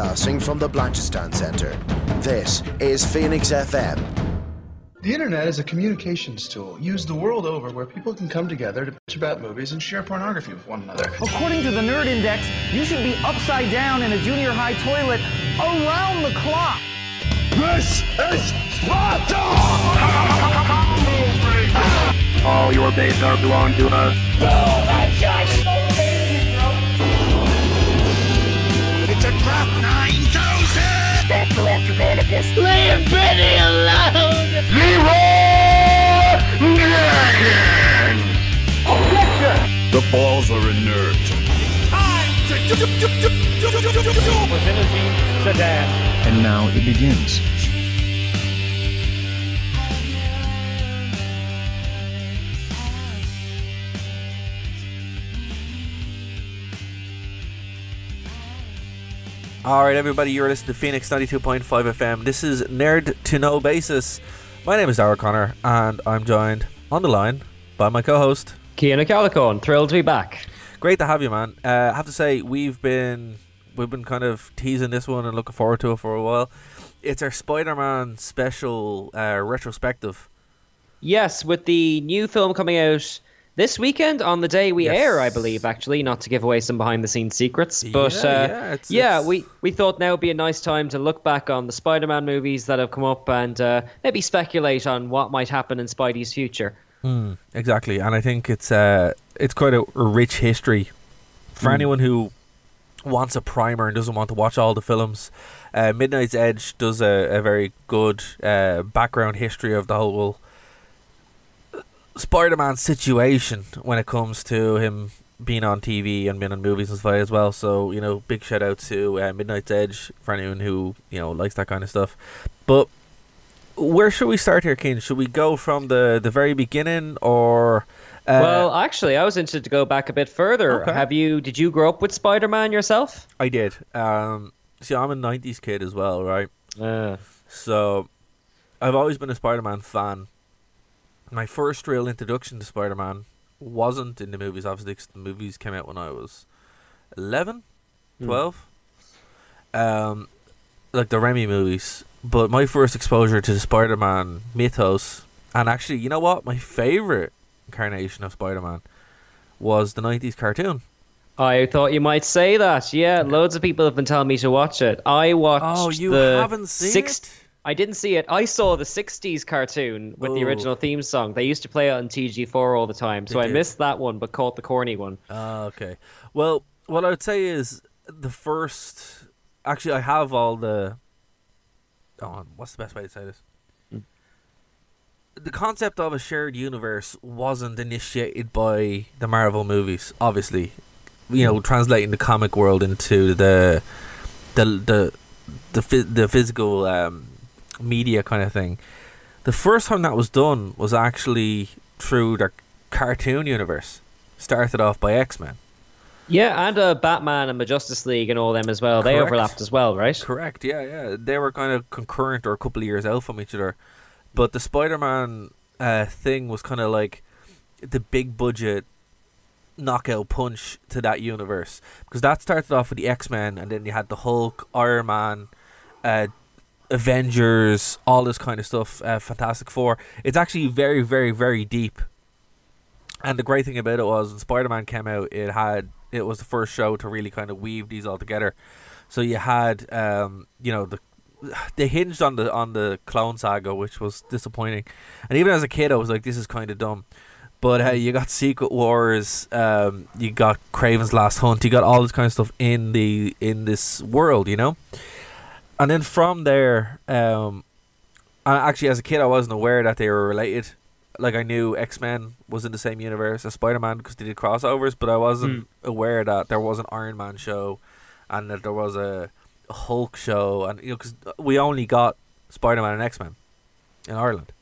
Broadcasting from the Blanchistan Center. This is Phoenix FM. The internet is a communications tool used the world over where people can come together to bitch about movies and share pornography with one another. According to the Nerd Index, you should be upside down in a junior high toilet around the clock. This is Sparta! All your days are belong to us. It's a drop 9,000! That's Electro. Leave Benny alone! Leroy Nagin! Objection! The balls are inert. It's time to with energy sedan. And now it begins. All right, everybody, you're listening to Phoenix 92.5 FM. This is Nerd to Know Basis. My name is Dara Connor, and I'm joined on the line by my co-host, Keanu Calicorn. Thrilled to be back. Great to have you, man. I have to say, we've been kind of teasing this one and looking forward to it for a while. It's our Spider-Man special retrospective. Yes, with the new film coming out this weekend, on the day we air, I believe, actually, not to give away some behind-the-scenes secrets. But it's... We thought now would be a nice time to look back on the Spider-Man movies that have come up and maybe speculate on what might happen in Spidey's future. Mm, exactly, and I think it's quite a rich history. For anyone who wants a primer and doesn't want to watch all the films, Midnight's Edge does a very good background history of the whole Spider-Man situation when it comes to him being on TV and being on movies and stuff as well. So, you know, big shout out to Midnight's Edge for anyone who, you know, likes that kind of stuff. But where should we start here, Keane? Should we go from the very beginning or... Well, actually, I was interested to go back a bit further. Okay. Did you grow up with Spider-Man yourself? I did. See, I'm a 90s kid as well, right? So I've always been a Spider-Man fan. My first real introduction to Spider-Man wasn't in the movies, obviously, because the movies came out when I was 11, 12. Like the Raimi movies. But my first exposure to the Spider-Man mythos, and actually, you know what? My favourite incarnation of Spider-Man was the 90s cartoon. I thought you might say that. Yeah, loads of people have been telling me to watch it. I watched it? I didn't see it. I saw the 60s cartoon with the original theme song. They used to play it on TG4 all the time, so I missed that one but caught the corny one. Okay. Well, what I would say is the first... Actually, I have all the... Oh, what's the best way to say this? The concept of a shared universe wasn't initiated by the Marvel movies, obviously. You know, translating the comic world into the physical... media kind of thing. The first time that was done was actually through their cartoon universe. Started off by X-Men. Yeah, and Batman and the Justice League and all them as well. Correct. They overlapped as well, right? Correct, yeah. They were kind of concurrent or a couple of years out from each other. But the Spider-Man thing was kind of like the big budget knockout punch to that universe. Because that started off with the X-Men, and then you had the Hulk, Iron Man, Avengers, all this kind of stuff, Fantastic Four. It's actually very, very, very deep. And the great thing about it was when Spider-Man came out, it was the first show to really kind of weave these all together. So you had, they hinged on the Clone Saga, which was disappointing. And even as a kid, I was like, this is kind of dumb. But you got Secret Wars, you got Kraven's Last Hunt, you got all this kind of stuff in this world, you know. And then from there, actually as a kid I wasn't aware that they were related. Like I knew X-Men was in the same universe as Spider-Man because they did crossovers, but I wasn't aware that there was an Iron Man show and that there was a Hulk show, and you know, because we only got Spider-Man and X-Men in Ireland.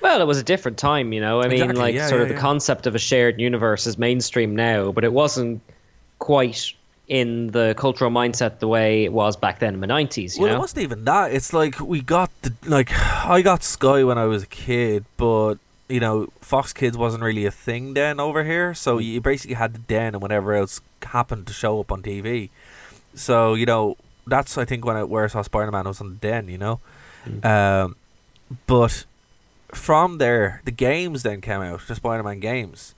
Well, it was a different time, you know. I mean, exactly. The concept of a shared universe is mainstream now, but it wasn't quite in the cultural mindset the way it was back then in the 90s, you know? It wasn't even that. It's like we got I got Sky when I was a kid, but you know, Fox Kids wasn't really a thing then over here, so you basically had the Den and whatever else happened to show up on TV. So, you know, that's I think when where I saw Spider-Man, I was on The Den, you know. But from there, the games then came out, the Spider-Man games.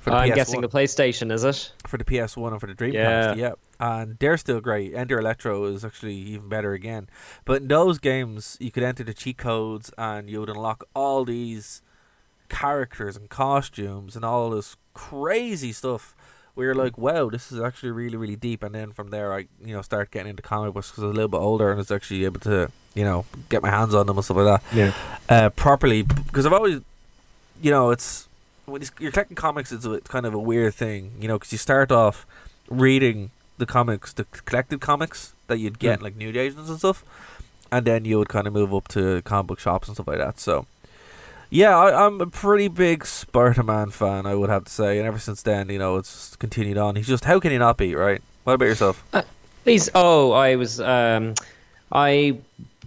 For the I'm guessing the PlayStation, is it? For the PS1 and for the Dreamcast, yeah. And they're still great. Enter Electro is actually even better again. But in those games, you could enter the cheat codes and you would unlock all these characters and costumes and all this crazy stuff. We were like, wow, this is actually really, really deep. And then from there, I start getting into comic books because I was a little bit older and I was actually able to, get my hands on them and stuff like that. Yeah. Properly. Because I've always, it's... when you're collecting comics, it's kind of a weird thing, because you start off reading the comics, the collected comics that you'd get, like New Agents and stuff, and then you would kind of move up to comic book shops and stuff like that. So, yeah, I'm a pretty big Spider-Man fan, I would have to say, and ever since then, it's continued on. He's just, how can you not be, right? What about yourself? I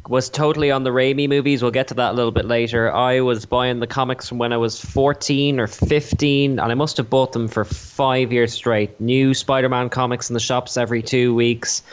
was totally on the Raimi movies. We'll get to that a little bit later. I was buying the comics from when I was 14 or 15, and I must have bought them for 5 years straight. New Spider-Man comics in the shops every 2 weeks.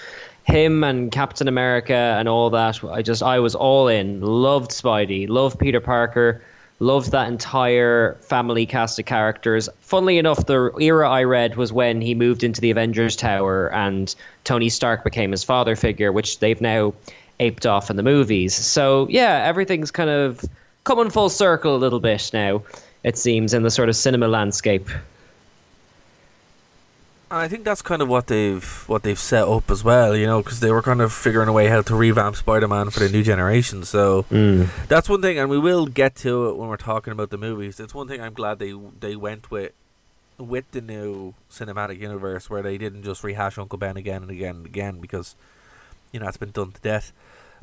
Him and Captain America and all that. I was all in. Loved Spidey. Loved Peter Parker. Loved that entire family cast of characters. Funnily enough, the era I read was when he moved into the Avengers Tower and Tony Stark became his father figure, which they've now aped off in the movies. So yeah, everything's kind of coming full circle a little bit now, it seems, in the sort of cinema landscape. And I think that's kind of what they've set up as well, because they were kind of figuring a way how to revamp Spider-Man for the new generation. So that's one thing, and we will get to it when we're talking about the movies. It's one thing I'm glad they went with the new cinematic universe, where they didn't just rehash Uncle Ben again and again and again, because it's been done to death.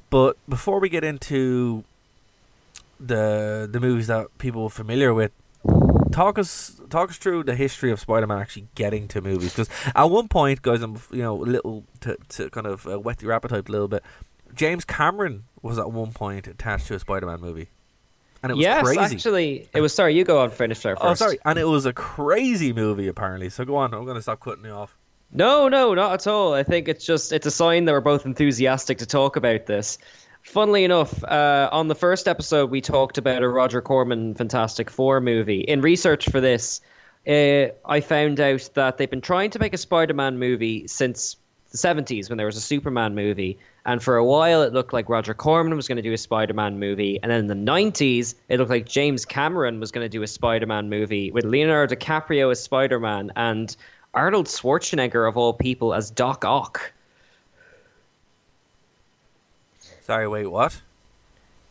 But before we get into the movies that people are familiar with, talk us through the history of Spider-Man actually getting to movies. Because at one point, guys, I'm a little to kind of whet your appetite a little bit. James Cameron was at one point attached to a Spider-Man movie, and it was crazy. Yes, actually, it was. Sorry, you go on. Finish there first. Oh, sorry. And it was a crazy movie, apparently. So go on. I'm going to stop cutting you off. No, not at all. I think it's a sign that we're both enthusiastic to talk about this. Funnily enough, on the first episode, we talked about a Roger Corman Fantastic Four movie. In research for this, I found out that they've been trying to make a Spider-Man movie since the 70s, when there was a Superman movie. And for a while, it looked like Roger Corman was going to do a Spider-Man movie. And then in the 90s, it looked like James Cameron was going to do a Spider-Man movie with Leonardo DiCaprio as Spider-Man and Arnold Schwarzenegger, of all people, as Doc Ock. Sorry, wait, what?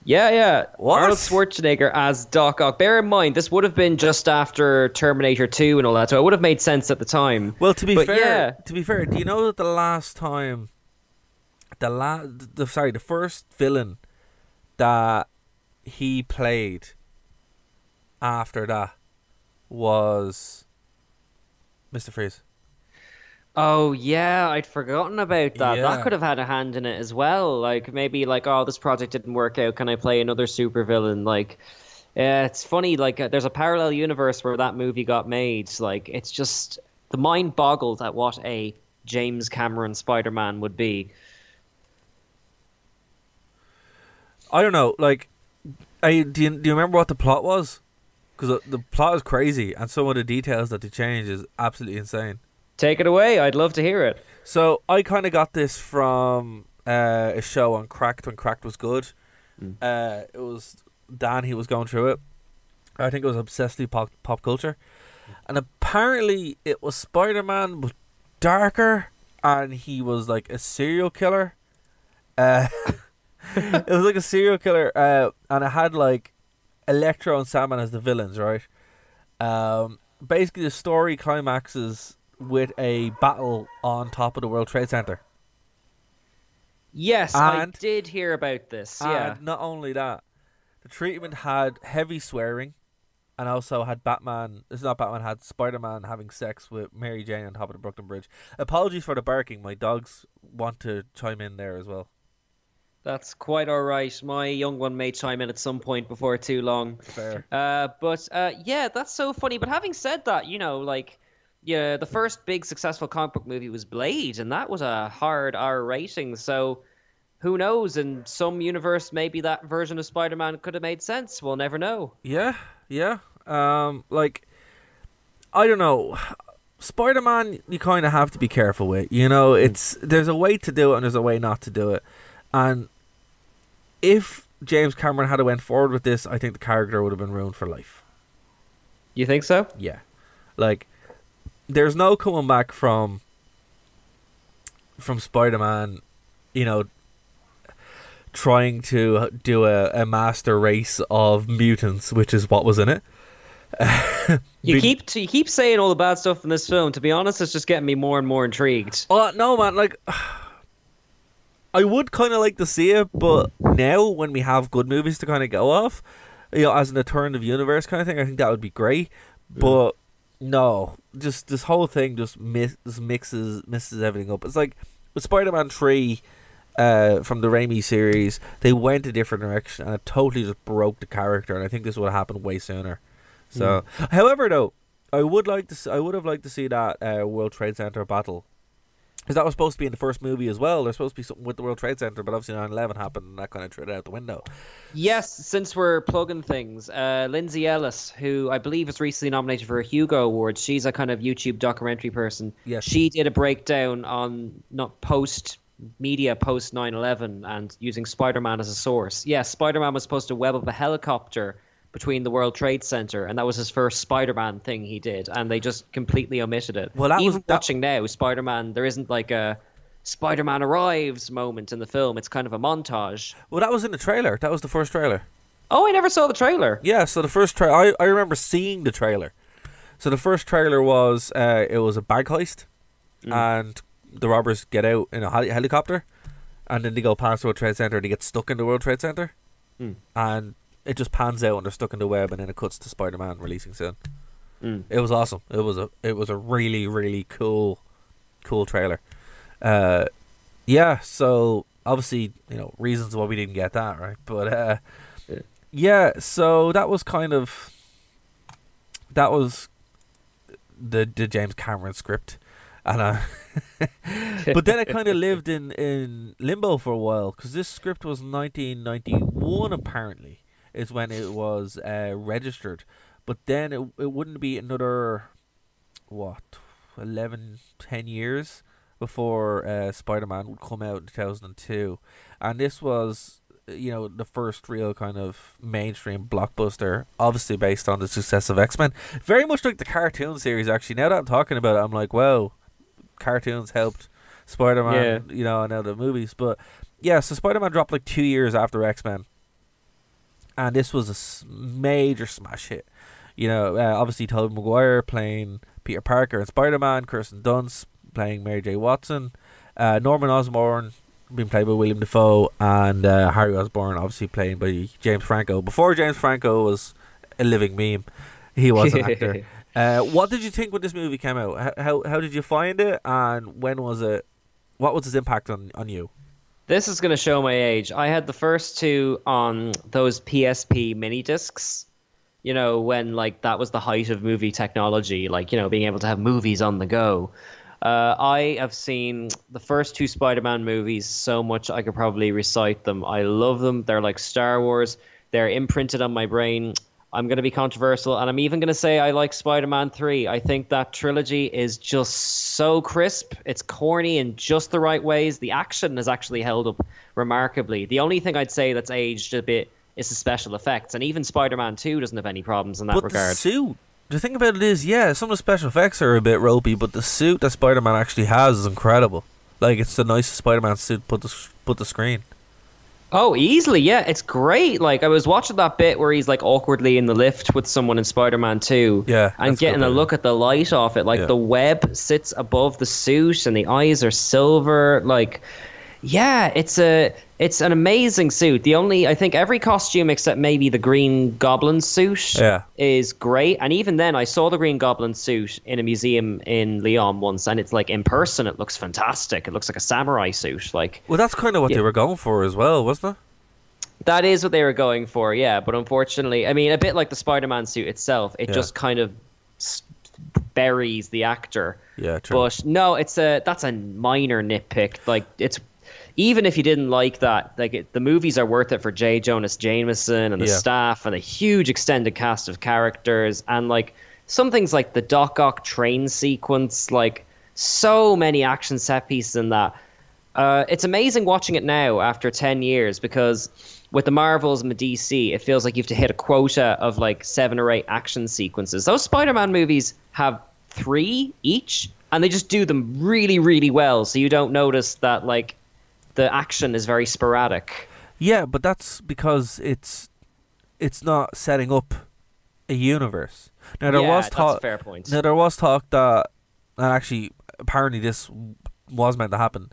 Yeah. What? Arnold Schwarzenegger as Doc Ock. Bear in mind, this would have been just after Terminator 2 and all that, so it would have made sense at the time. Well, to be fair, do you know that the first villain that he played after that was Mr. Freeze. Oh yeah, I'd forgotten about that. Yeah. That could have had a hand in it as well. Like maybe like, oh, this project didn't work out, can I play another supervillain? Like, it's funny. Like there's a parallel universe where that movie got made. Like it's just the mind boggles at what a James Cameron Spider-Man would be. I don't know. Like, do you remember what the plot was? Because the plot is crazy, and some of the details that they change is absolutely insane. Take it away. I'd love to hear it. So I kind of got this from a show on Cracked, when Cracked was good. It was Dan, he was going through it. I think it was obsessively pop culture. And apparently it was Spider-Man, but darker, and he was like a serial killer. It was like a serial killer, and it had like Electro and Sandman as the villains, right? Basically, the story climaxes with a battle on top of the World Trade Center. Yes, I did hear about this. Yeah. And not only that, the treatment had heavy swearing, and also had had Spider-Man having sex with Mary Jane on top of the Brooklyn Bridge. Apologies for the barking. My dogs want to chime in there as well. That's quite all right. My young one may chime in at some point before too long. Fair. But yeah, that's so funny. But having said that, like yeah, the first big successful comic book movie was Blade, and that was a hard R rating, so who knows, in some universe maybe that version of Spider-Man could have made sense. We'll never know. Yeah. Like, I don't know. Spider-Man, you kind of have to be careful with. You know, it's there's a way to do it and there's a way not to do it. And if James Cameron had went forward with this, I think the character would have been ruined for life. You think so? Yeah. Like, there's no coming back from Spider-Man, you know, trying to do a master race of mutants, which is what was in it. You keep saying all the bad stuff in this film. To be honest, it's just getting me more and more intrigued. No, man, like, I would kind of like to see it, but now when we have good movies to kind of go off, you know, as an alternative universe kind of thing, I think that would be great. But no, just this whole thing just misses everything up. It's like with Spider-Man 3 from the Raimi series, they went a different direction and it totally just broke the character, and I think this would have happened way sooner. So, however, though, I would have liked to see that World Trade Center battle, because that was supposed to be in the first movie as well. There's supposed to be something with the World Trade Center, but obviously 9/11 happened and that kind of threw it out the window. Yes, since we're plugging things, Lindsay Ellis, who I believe is recently nominated for a Hugo Award, she's a kind of YouTube documentary person. Yes. She did a breakdown on not post media post 9/11 and using Spider-Man as a source. Yes, Spider-Man was supposed to web up a helicopter between the World Trade Center, and that was his first Spider-Man thing he did, and they just completely omitted it. Well, watching now, Spider-Man, there isn't like a Spider-Man arrives moment in the film. It's kind of a montage. Well, that was in the trailer. That was the first trailer. Oh, I never saw the trailer. Yeah, so the first trailer, I remember seeing the trailer. So the first trailer was, it was a bank heist, and the robbers get out in a helicopter, and then they go past the World Trade Center, and they get stuck in the World Trade Center, and it just pans out and they're stuck in the web, and then it cuts to Spider-Man releasing soon. It was awesome. It was a really, really cool trailer. So obviously, you know, reasons why we didn't get that, right? But so that was the James Cameron script. And but then it kind of lived in limbo for a while, because this script was 1991 apparently is when it was registered, but then it wouldn't be another 10 years before Spider-Man would come out in 2002, and this was, you know, the first real kind of mainstream blockbuster, obviously based on the success of X-Men, very much like the cartoon series. Actually, now that I'm talking about it, I'm like, wow, cartoons helped Spider-Man, you know, and other movies. But yeah, so Spider-Man dropped like 2 years after X-Men, and this was a major smash hit. You know, obviously Tobey Maguire playing Peter Parker and Spider-Man, Kirsten Dunst playing Mary J. Watson, Norman Osborn being played by William Dafoe, and Harry Osborn obviously played by James Franco. Before James Franco was a living meme, he was an actor. What did you think when this movie came out? How did you find it, and when was it? What was its impact on you? This is going to show my age. I had the first two on those PSP mini discs. You know, when like that was the height of movie technology, like, you know, being able to have movies on the go. I have seen the first two Spider-Man movies so much I could probably recite them. I love them. They're like Star Wars. They're imprinted on my brain. I'm going to be controversial, and I'm even going to say I like Spider-Man 3. I think that trilogy is just so crisp. It's corny in just the right ways. The action has actually held up remarkably. The only thing I'd say that's aged a bit is the special effects, and even Spider-Man 2 doesn't have any problems in that regard. The thing about it is, yeah, some of the special effects are a bit ropey, but the suit that Spider-Man actually has is incredible. Like, it's the nicest Spider-Man suit put the screen. Oh, easily, yeah. It's great. Like, I was watching that bit where he's, like, awkwardly in the lift with someone in Spider-Man 2. Yeah. And getting a look at the light off it. Like, the web sits above the suit and the eyes are silver. Like, yeah, it's an amazing suit. The only, I think every costume except maybe the Green Goblin suit is great. And even then, I saw the Green Goblin suit in a museum in Lyon once, and it's like in person, it looks fantastic. It looks like a samurai suit. Like, well, that's kind of what they were going for as well, wasn't it? That is what they were going for, yeah. But unfortunately, I mean, a bit like the Spider-Man suit itself, it just kind of buries the actor. Yeah, true. But no, that's a minor nitpick. Like, it's even if you didn't like that, like the movies are worth it for J. Jonas Jameson and the staff and a huge extended cast of characters, and like some things like the Doc Ock train sequence, like so many action set pieces in that. It's amazing watching it now after 10 years because with the Marvels and the DC, it feels like you have to hit a quota of like 7 or 8 action sequences. Those Spider-Man movies have 3 each, and they just do them really, really well. So you don't notice that like the action is very sporadic. Yeah, but that's because it's not setting up a universe. Now there was talk. That's a fair point. Now there was talk that, and actually, apparently this was meant to happen.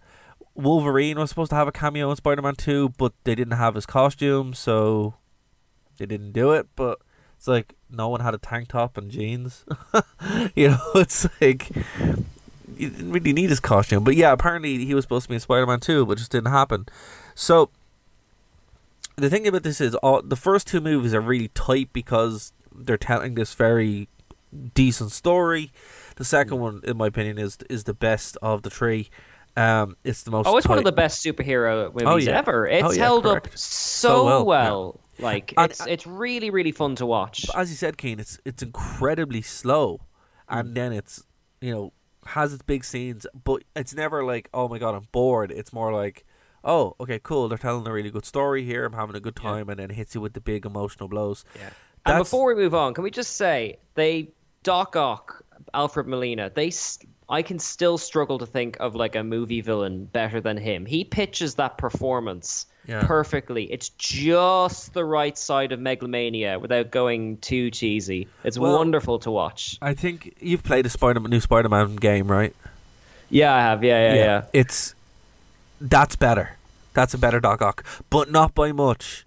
Wolverine was supposed to have a cameo in Spider-Man 2, but they didn't have his costume, so they didn't do it. But it's like no one had a tank top and jeans. You know, it's like you didn't really need his costume. But yeah, apparently he was supposed to be in Spider-Man 2, but it just didn't happen. So the thing about this is the first 2 movies are really tight because they're telling this very decent story. The second one, in my opinion, is the best of the 3. It's the most. Oh, it's one of the best superhero movies ever. It's held up so well. Yeah. Like it's really, really fun to watch. As you said, Keane, it's incredibly slow, and then it's has its big scenes, but it's never like, oh my god, I'm bored. It's more like, oh, okay, cool. They're telling a really good story here. I'm having a good time, and then it hits you with the big emotional blows. Yeah. And before we move on, can we just say Doc Ock, Alfred Molina, I can still struggle to think of like a movie villain better than him. He pitches that performance perfectly. It's just the right side of megalomania without going too cheesy. It's wonderful to watch. I think you've played a new Spider-Man game, right? Yeah, I have. Yeah. That's better. That's a better Doc Ock, but not by much.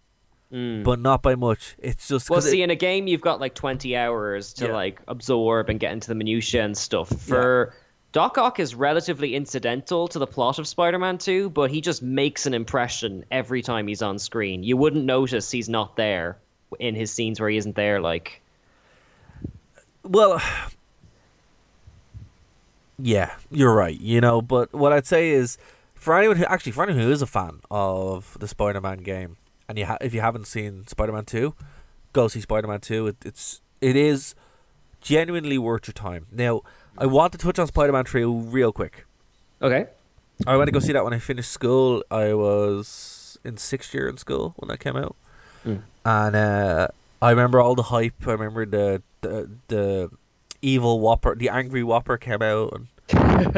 It's just in a game you've got like 20 hours to like absorb and get into the minutiae and stuff. For Doc Ock is relatively incidental to the plot of Spider-Man 2, but he just makes an impression every time he's on screen. You wouldn't notice he's not there in his scenes where he isn't there. Like, well, yeah, you're right. But what I'd say is for anyone who is a fan of the Spider-Man game, and if you haven't seen Spider-Man 2, go see Spider-Man 2. It is genuinely worth your time. Now, I want to touch on Spider-Man 3 real quick. Okay. I went to go see that when I finished school. I was in 6th year in school when that came out. And I remember all the hype. I remember the evil Whopper, the angry Whopper came out and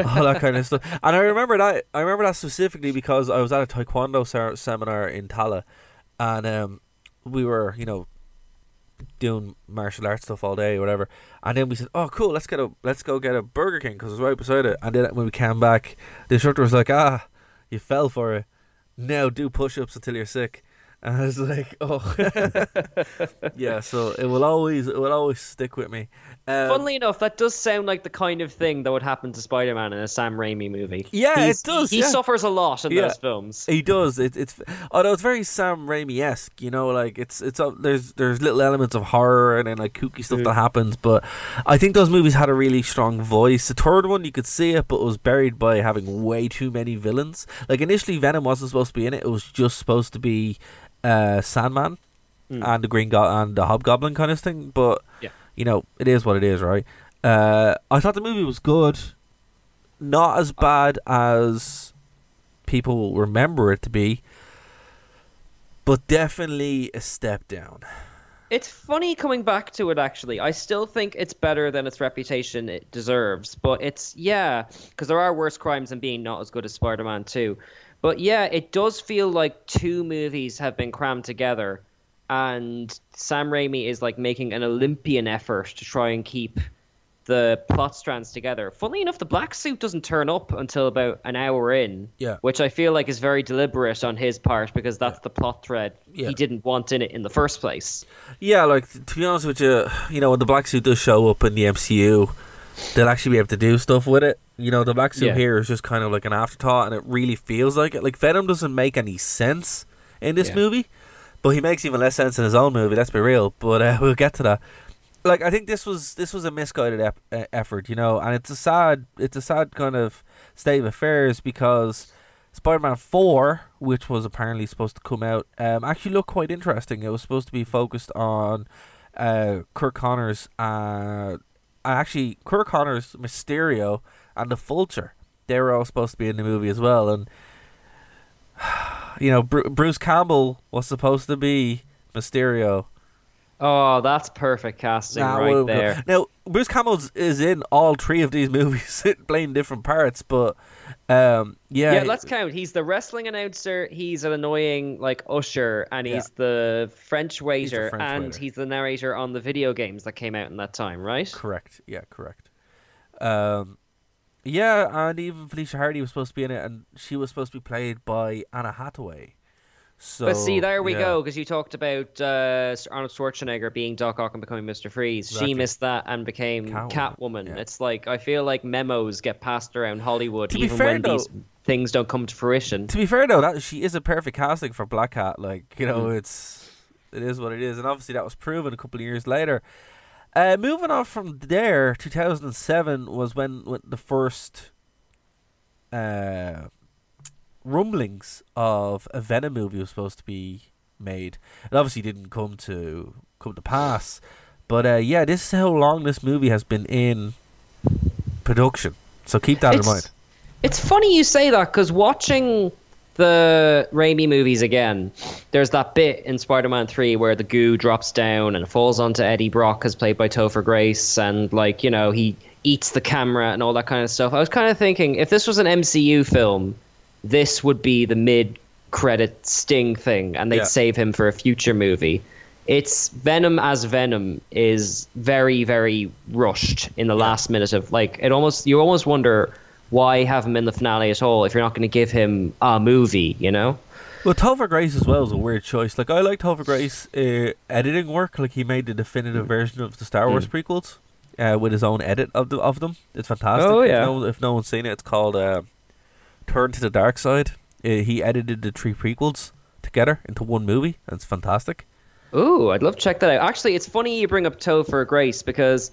all that kind of stuff. And I remember that specifically because I was at a Taekwondo seminar in Tala. And we were, doing martial arts stuff all day or whatever. And then we said, oh, cool, let's go get a Burger King because it was right beside it. And then when we came back, the instructor was like, you fell for it. Now do push-ups until you're sick. And I was like, oh. Yeah, so it will always stick with me. Funnily enough, that does sound like the kind of thing that would happen to Spider-Man in a Sam Raimi movie. Yeah, it does. He suffers a lot in those films. He does. It's although it's very Sam Raimi-esque, like there's little elements of horror and then like kooky stuff that happens, but I think those movies had a really strong voice. The third one, you could see it, but it was buried by having way too many villains. Like initially Venom wasn't supposed to be in it. It was just supposed to be Sandman and the Green Goblin and the Hobgoblin kind of thing, but it is what it is, right? I thought the movie was good, not as bad as people remember it to be, but definitely a step down. It's funny coming back to it, actually. I still think it's better than its reputation it deserves, but because there are worse crimes than being not as good as Spider-Man 2. But yeah, it does feel like 2 movies have been crammed together, and Sam Raimi is like making an Olympian effort to try and keep the plot strands together. Funnily enough, the black suit doesn't turn up until about an hour in, which I feel like is very deliberate on his part because that's the plot thread he didn't want in it in the first place. Yeah, like to be honest with you, when the black suit does show up in the MCU, they'll actually be able to do stuff with it. The black suit here is just kind of like an afterthought, and it really feels like it. Like Venom doesn't make any sense in this movie, but he makes even less sense in his own movie. Let's be real, but we'll get to that. like, I think this was a misguided effort, you know, and it's a sad kind of state of affairs because Spider-Man 4, which was apparently supposed to come out, actually looked quite interesting. It was supposed to be focused on Kirk Connors, actually Kirk Connors, Mysterio, and the Vulture. They were all supposed to be in the movie as well, and you know, Bruce Campbell was supposed to be Mysterio. Oh, that's perfect casting right there. Now, Bruce Campbell is in all three of these movies, playing different parts, but yeah, let's count. He's the wrestling announcer, he's an annoying, like, usher, and he's the French waiter, and he's the narrator on the video games that came out in that time, right? Correct. Yeah, correct. Yeah, and even Felicia Hardy was supposed to be in it, and she was supposed to be played by Anna Hathaway. So, but see, there we go, because you talked about Arnold Schwarzenegger being Doc Ock and becoming Mr. Freeze. Exactly. She missed that and became Catwoman. Yeah. It's like, I feel like memos get passed around Hollywood, even when these things don't come to fruition. To be fair, though, she is a perfect casting for Black Cat. Like, you know, it is what it is. And obviously that was proven a couple of years later. Moving on from there, 2007 was when the first rumblings of a Venom movie was supposed to be made. It obviously didn't come to pass, but yeah, this is how long this movie has been in production. So keep that in mind. It's funny you say that, because watching the Raimi movies again, there's that bit in Spider-Man 3 where the goo drops down and falls onto Eddie Brock, as played by Topher Grace, and, like, you know, he eats the camera and all that kind of stuff. I was kind of thinking, if this was an MCU film, this would be the mid-credit sting thing, and they'd save him for a future movie. It's Venom as Venom is very, very rushed in the last minute of, like, you almost wonder, why have him in the finale at all if you're not going to give him a movie, you know? Well, Topher Grace as well is a weird choice. Like, I like Topher Grace editing work. Like, he made the definitive version of the Star Wars prequels with his own edit of them. It's fantastic. Oh, yeah. If no one's seen it, it's called Turn to the Dark Side. He edited the three prequels together into one movie, and it's fantastic. Ooh, I'd love to check that out. Actually, it's funny you bring up Topher Grace, because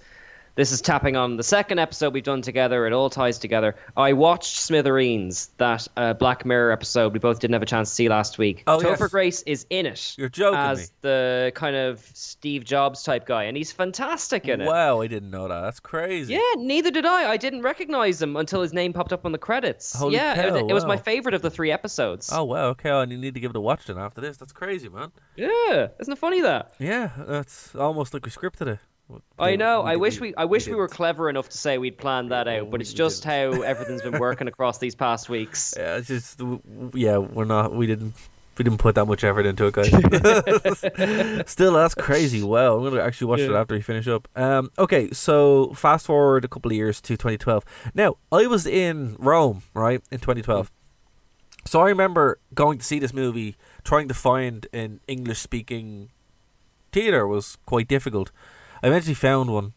this is tapping on the second episode we've done together. It all ties together. I watched Smithereens, that Black Mirror episode we both didn't have a chance to see last week. Oh, Topher Grace is in it. You're joking as me. The kind of Steve Jobs type guy, and he's fantastic in it. Wow, I didn't know that. That's crazy. Yeah, neither did I. I didn't recognize him until his name popped up on the credits. Holy cow, it was my favorite of the three episodes. Oh, wow, okay. And you need to give it a watch then after this. That's crazy, man. Yeah, isn't it funny that? Yeah, that's almost like we scripted it. I know. I wish we were clever enough to say we'd planned that out, but it's just how everything's been working across these past weeks. Yeah, it's just we're not. We didn't put that much effort into it, guys. Still, that's crazy. Well, I'm gonna actually watch it after we finish up. Okay, so fast forward a couple of years to 2012. Now, I was in Rome, right, in 2012. So I remember going to see this movie, trying to find an English-speaking theater was quite difficult. I eventually found one.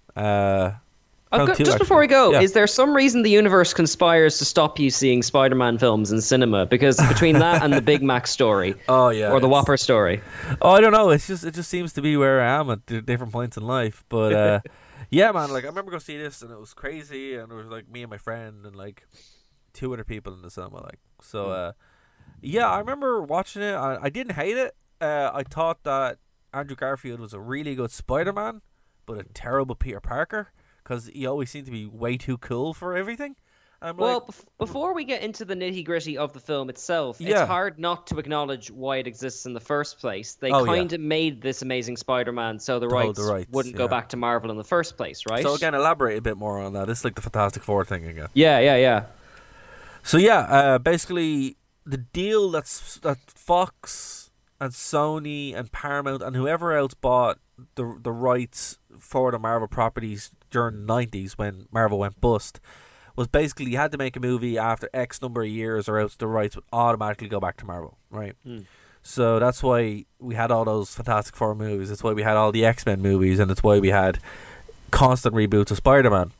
Before we go, is there some reason the universe conspires to stop you seeing Spider-Man films in cinema? Because between that and the Big Mac story, or the Whopper story, I don't know. It just seems to be where I am at different points in life. But yeah, man, like, I remember going to see this, and it was crazy, and it was like me and my friend and like 200 people in the cinema, like. So yeah, I remember watching it. I didn't hate it. I thought that Andrew Garfield was a really good Spider-Man, but a terrible Peter Parker, because he always seemed to be way too cool for everything. Before we get into the nitty-gritty of the film itself, it's hard not to acknowledge why it exists in the first place. They kind of made this Amazing Spider-Man so the rights wouldn't go back to Marvel in the first place, right? So again, elaborate a bit more on that. It's like the Fantastic Four thing again. Yeah. So yeah, basically the deal that Fox and Sony and Paramount and whoever else bought the rights for the Marvel properties during the 90s, when Marvel went bust, was basically you had to make a movie after X number of years or else the rights would automatically go back to Marvel, right? So that's why we had all those Fantastic Four movies, that's why we had all the X-Men movies, and that's why we had constant reboots of Spider-Man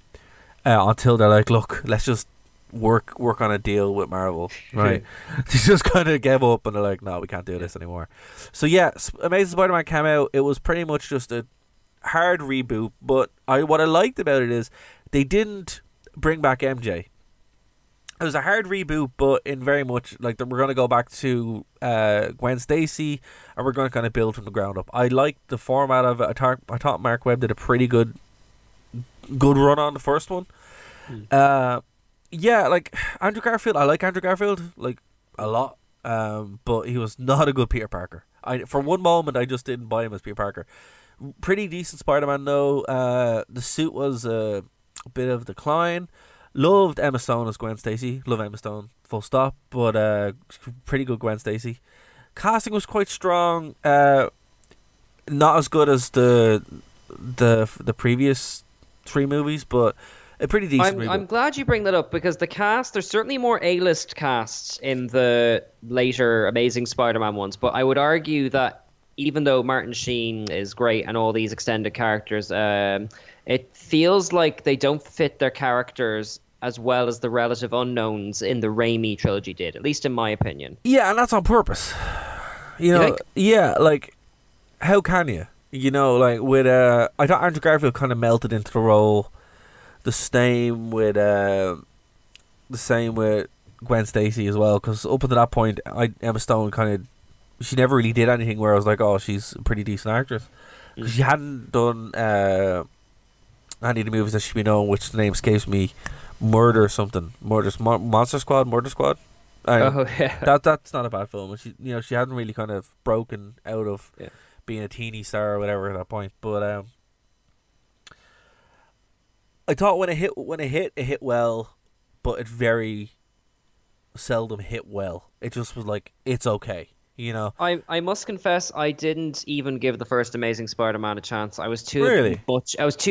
until they're like, look, let's just work on a deal with Marvel, right? They just kind of gave up and they're like, no, we can't do this anymore. So yeah, Amazing Spider-Man came out. It was pretty much just a hard reboot, but what I liked about it is they didn't bring back MJ. It was a hard reboot, but in very much like we're going to go back to Gwen Stacy, and we're going to kind of build from the ground up. I liked the format of it. I thought Mark Webb did a pretty good run on the first one. Yeah, like Andrew Garfield. I like Andrew Garfield like a lot, but he was not a good Peter Parker. For one moment, I just didn't buy him as Peter Parker. Pretty decent Spider-Man though. The suit was a bit of decline. Loved Emma Stone as Gwen Stacy. Love Emma Stone, full stop. But pretty good Gwen Stacy. Casting was quite strong. Not as good as the previous three movies, but a pretty decent movie. I'm glad you bring that up because the cast, there's certainly more A-list casts in the later Amazing Spider-Man ones. But I would argue that even though Martin Sheen is great and all these extended characters, it feels like they don't fit their characters as well as the relative unknowns in the Raimi trilogy did, at least in my opinion. Yeah, and that's on purpose. You know, yeah, like, how can you? You know, like, with, I thought Andrew Garfield kind of melted into the role. The same with Gwen Stacy as well, because up until that point, Emma Stone kind of, she never really did anything where I was like, oh, she's a pretty decent actress. Because she hadn't done, any of the movies that should be known, which the name escapes me, Monster Squad. That's not a bad film. She, you know, she hadn't really kind of broken out of being a teeny star or whatever at that point. But I thought when it hit well, but it very seldom hit well. It just was like it's okay. You know, I must confess I didn't even give the first Amazing Spider-Man a chance. I was too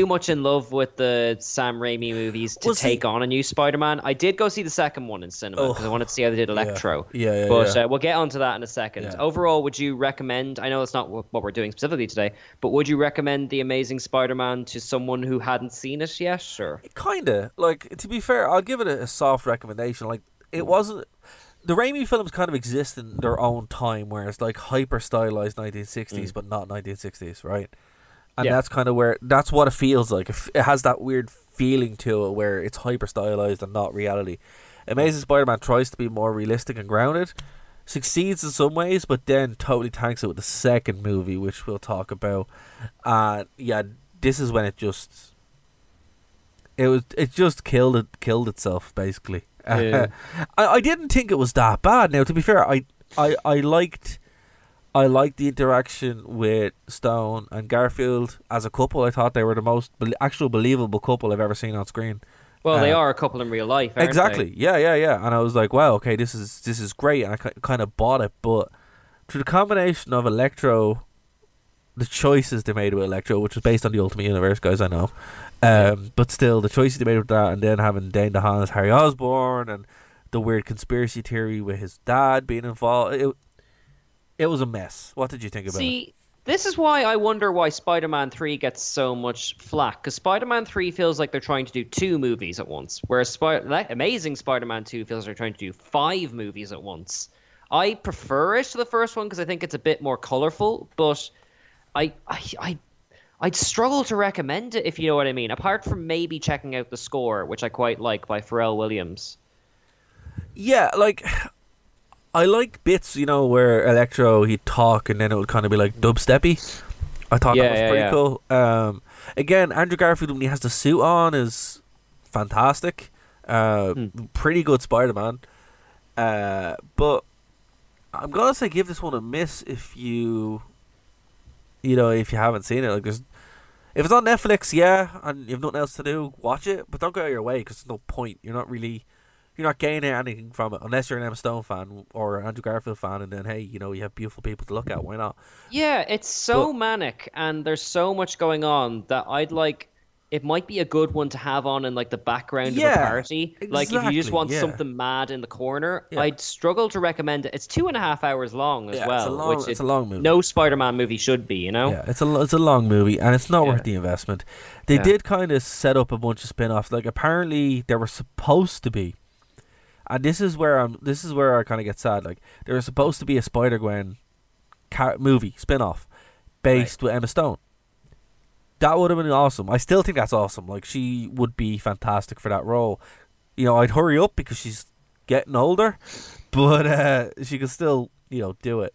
much in love with the Sam Raimi movies to take on a new Spider-Man. I did go see the second one in cinema because I wanted to see how they did Electro. We'll get onto that in a second. Yeah. Overall, would you recommend? I know it's not what we're doing specifically today, but would you recommend the Amazing Spider-Man to someone who hadn't seen it yet? Sure. Kinda. Like, to be fair, I'll give it a soft recommendation. Like, it wasn't. The Raimi films kind of exist in their own time, where it's like hyper stylized 1960s, but not 1960s, right? And that's kind of where that's what it feels like. It has that weird feeling to it, where it's hyper stylized and not reality. Amazing Spider-Man tries to be more realistic and grounded, succeeds in some ways, but then totally tanks it with the second movie, which we'll talk about. This is when it just killed itself basically. Yeah. I didn't think it was that bad. Now, to be fair, I liked the interaction with Stone and Garfield as a couple. I thought they were the most actual believable couple I've ever seen on screen. Well, they are a couple in real life, aren't exactly. they? Yeah. And I was like, wow, okay, this is great, and I kind of bought it. But through the combination of Electro, the choices they made with Electro, which was based on the Ultimate Universe, guys, I know. But still, the choices they made with that, and then having Dan DeHaan as Harry Osborn, and the weird conspiracy theory with his dad being involved, it was a mess. What did you think about it? See, this is why I wonder why Spider-Man 3 gets so much flack, because Spider-Man 3 feels like they're trying to do two movies at once, whereas Amazing Spider-Man 2 feels like they're trying to do five movies at once. I prefer it to the first one, because I think it's a bit more colourful, but I'd struggle to recommend it, if you know what I mean, apart from maybe checking out the score, which I quite like, by Pharrell Williams. Yeah, like, I like bits, you know, where Electro, he'd talk and then it would kind of be like dubsteppy. I thought that was pretty cool. Again, Andrew Garfield, when he has the suit on, is fantastic. Pretty good Spider-Man. But I'm going to say give this one a miss if you... You know, if you haven't seen it, like, if it's on Netflix, and you have nothing else to do, watch it. But don't go out of your way, because there's no point. You're not gaining anything from it unless you're an Emma Stone fan or an Andrew Garfield fan. And then, hey, you know, you have beautiful people to look at. Why not? Yeah, it's so manic, and there's so much going on that it might be a good one to have on in, like, the background of a party. Exactly, like, if you just want something mad in the corner, I'd struggle to recommend it. It's 2.5 hours long as well. It's a long movie. No Spider-Man movie should be, you know? Yeah, it's a long movie, and it's not worth the investment. They did kind of set up a bunch of spin-offs. Like, apparently, there were supposed to be, and this is where I kind of get sad, like, there was supposed to be a Spider-Gwen movie, spin-off, based with Emma Stone. That would have been awesome. I still think that's awesome. Like, she would be fantastic for that role. You know, I'd hurry up because she's getting older, but she could still, you know, do it.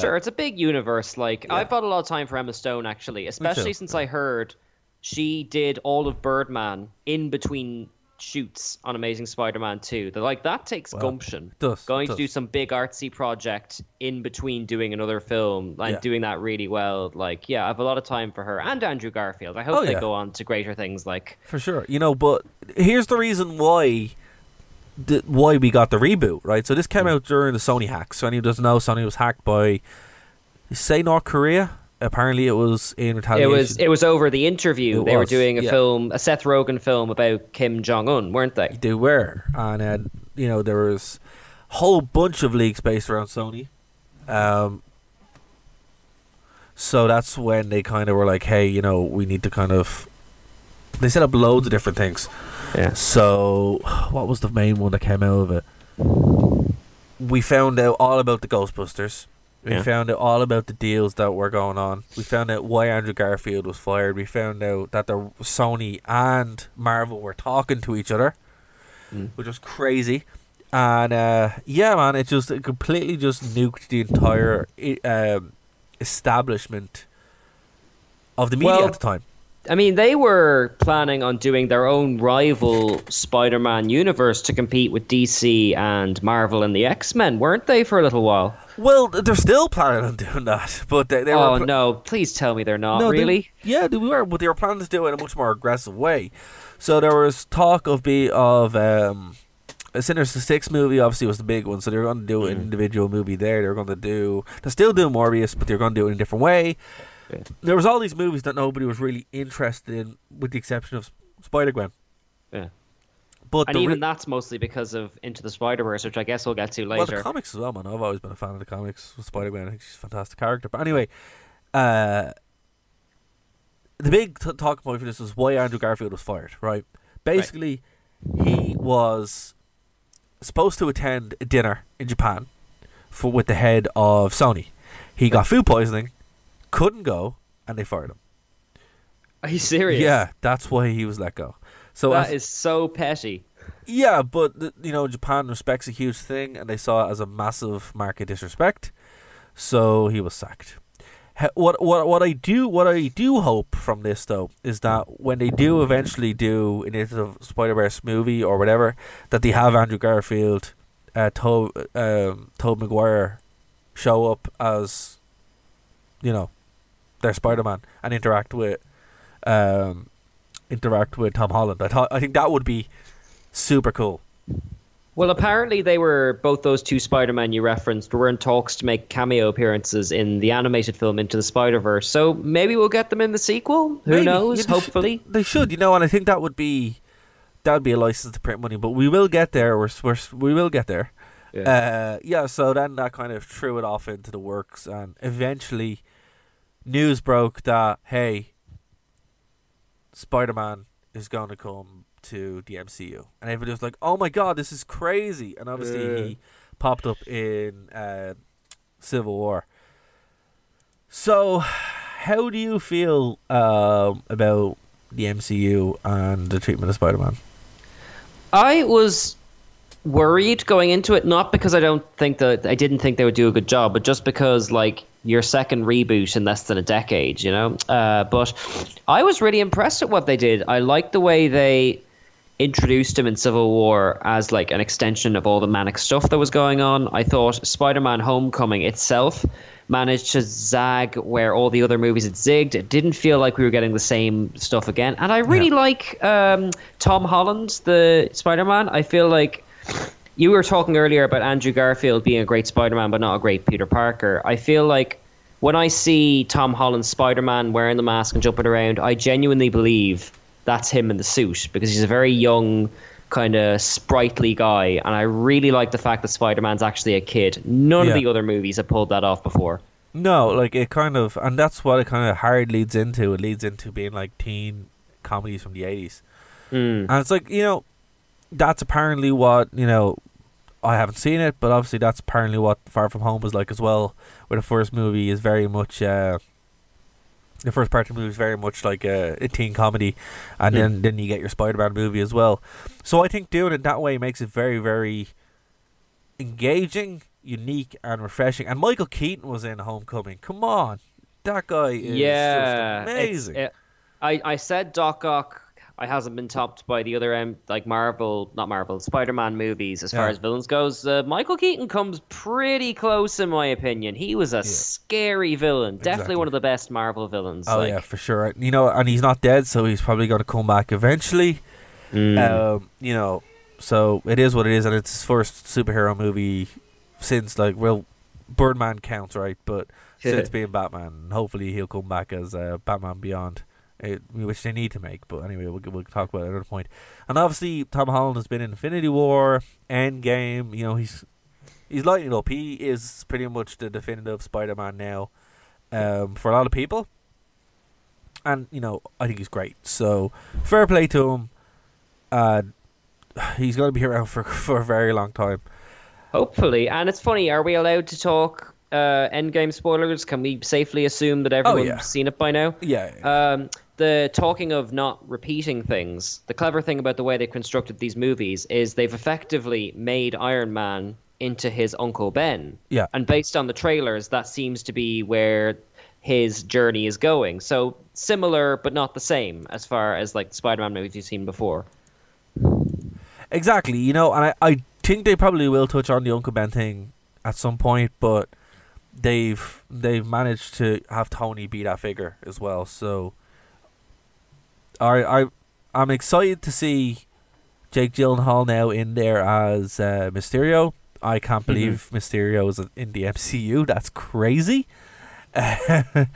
Sure, it's a big universe. Like, yeah. I've got a lot of time for Emma Stone, actually, especially since I heard she did all of Birdman in between shoots on Amazing Spider-Man 2. They're like, that takes gumption. Going to do some big artsy project in between doing another film and doing that really well. Like, yeah, I have a lot of time for her and Andrew Garfield. I hope they go on to greater things. Like, for sure, you know. But here's the reason why we got the reboot, right? So this came out during the Sony hack. So anyone who doesn't know, Sony was hacked by, say, North Korea. Apparently, it was in retaliation. It was over the interview. They were doing a film, a Seth Rogen film about Kim Jong-un, weren't they? They were. And, you know, there was a whole bunch of leaks based around Sony. So that's when they kind of were like, hey, you know, we need to kind of... They set up loads of different things. Yeah. So what was the main one that came out of it? We found out all about the Ghostbusters. We found out all about the deals that were going on. We found out why Andrew Garfield was fired. We found out that Sony and Marvel were talking to each other, which was crazy. And yeah, man, it completely just nuked the entire establishment of the media at the time. I mean, they were planning on doing their own rival Spider-Man universe to compete with DC and Marvel and the X-Men, weren't they, for a little while? Well, they're still planning on doing that, but they were... Oh, no, please tell me they're not, really? They were, but they were planning to do it in a much more aggressive way. So there was talk of a Sinister Six movie, obviously, was the big one, so they were going to do an individual movie there. They were going to do... They're still doing Morbius, but they're going to do it in a different way. There was all these movies that nobody was really interested in, with the exception of Spider-Gwen. Yeah. But even that's mostly because of Into the Spider-Verse, which I guess we'll get to later. Well, the comics as well, man. I've always been a fan of the comics with Spider-Gwen. I think she's a fantastic character. But anyway, the big talk point for this was why Andrew Garfield was fired, right? Basically, he was supposed to attend a dinner in Japan with the head of Sony. He got food poisoning, couldn't go, and they fired him. Are you serious? Yeah, that's why he was let go. So that is so petty. Yeah, but you know, Japan respects a huge thing, and they saw it as a massive mark of disrespect. So he was sacked. What I do hope from this though is that when they do eventually do an Into the Spider-Verse movie or whatever, that they have Andrew Garfield, Tobey Maguire, show up as, you know, their Spider-Man and interact with Tom Holland. I think that would be super cool. Well, apparently they were both those two Spider-Men you referenced were in talks to make cameo appearances in the animated film Into the Spider-Verse. So maybe we'll get them in the sequel. Who knows? Hopefully they should. You know, and I think that would be a license to print money. But we will get there. We will get there. Yeah. So then that kind of threw it off into the works, and eventually news broke that, hey, Spider-Man is going to come to the MCU. And everybody was like, oh my god, this is crazy. And obviously he popped up in Civil War. So how do you feel about the MCU and the treatment of Spider-Man? I was worried going into it, not because I didn't think they would do a good job, but just because, like, your second reboot in less than a decade, you know. But I was really impressed at what they did. I liked the way they introduced him in Civil War as like an extension of all the manic stuff that was going on. I thought Spider-Man Homecoming itself managed to zag where all the other movies had zigged. It didn't feel like we were getting the same stuff again. And I really like Tom Holland, the Spider-Man. I feel like you were talking earlier about Andrew Garfield being a great Spider-Man but not a great Peter Parker. I feel like when I see Tom Holland's Spider-Man wearing the mask and jumping around, I genuinely believe that's him in the suit, because he's a very young, kind of sprightly guy, and I really like the fact that Spider-Man's actually a kid. None of the other movies have pulled that off before. No, like, it kind of... And that's what it kind of hard leads into. It leads into being like teen comedies from the 80s. Mm. And it's like, you know... That's apparently what, you know, I haven't seen it, but obviously that's apparently what Far From Home was like as well, where the first movie is very much the first part of the movie is very much like a teen comedy, and then you get your Spider-Man movie as well. So I think doing it that way makes it very, very engaging, unique, and refreshing. And Michael Keaton was in Homecoming. Come on, that guy is just amazing. I said Doc Ock hasn't been topped by the other Spider-Man movies as far as villains goes. Michael Keaton comes pretty close, in my opinion. He was a scary villain, definitely one of the best Marvel villains. Oh yeah, for sure. You know, and he's not dead, so he's probably going to come back eventually. You know, so it is what it is, and it's his first superhero movie since Birdman counts, right? But since being Batman, hopefully he'll come back as Batman Beyond. Which they need to make, but anyway, we'll talk about it at another point. And obviously, Tom Holland has been in Infinity War, Endgame. You know, he's lighting it up. He is pretty much the definitive Spider-Man now, for a lot of people. And you know, I think he's great. So fair play to him. He's going to be around for a very long time, hopefully. And it's funny. Are we allowed to talk Endgame spoilers? Can we safely assume that everyone's seen it by now? The talking of not repeating things, the clever thing about the way they constructed these movies is they've effectively made Iron Man into his Uncle Ben. Yeah. And based on the trailers, that seems to be where his journey is going. So similar, but not the same as far as the Spider-Man movies you've seen before. Exactly. You know, and I think they probably will touch on the Uncle Ben thing at some point, but they've managed to have Tony be that figure as well. So I'm excited to see Jake Gyllenhaal now in there as Mysterio. I can't believe Mysterio is in the MCU. That's crazy. But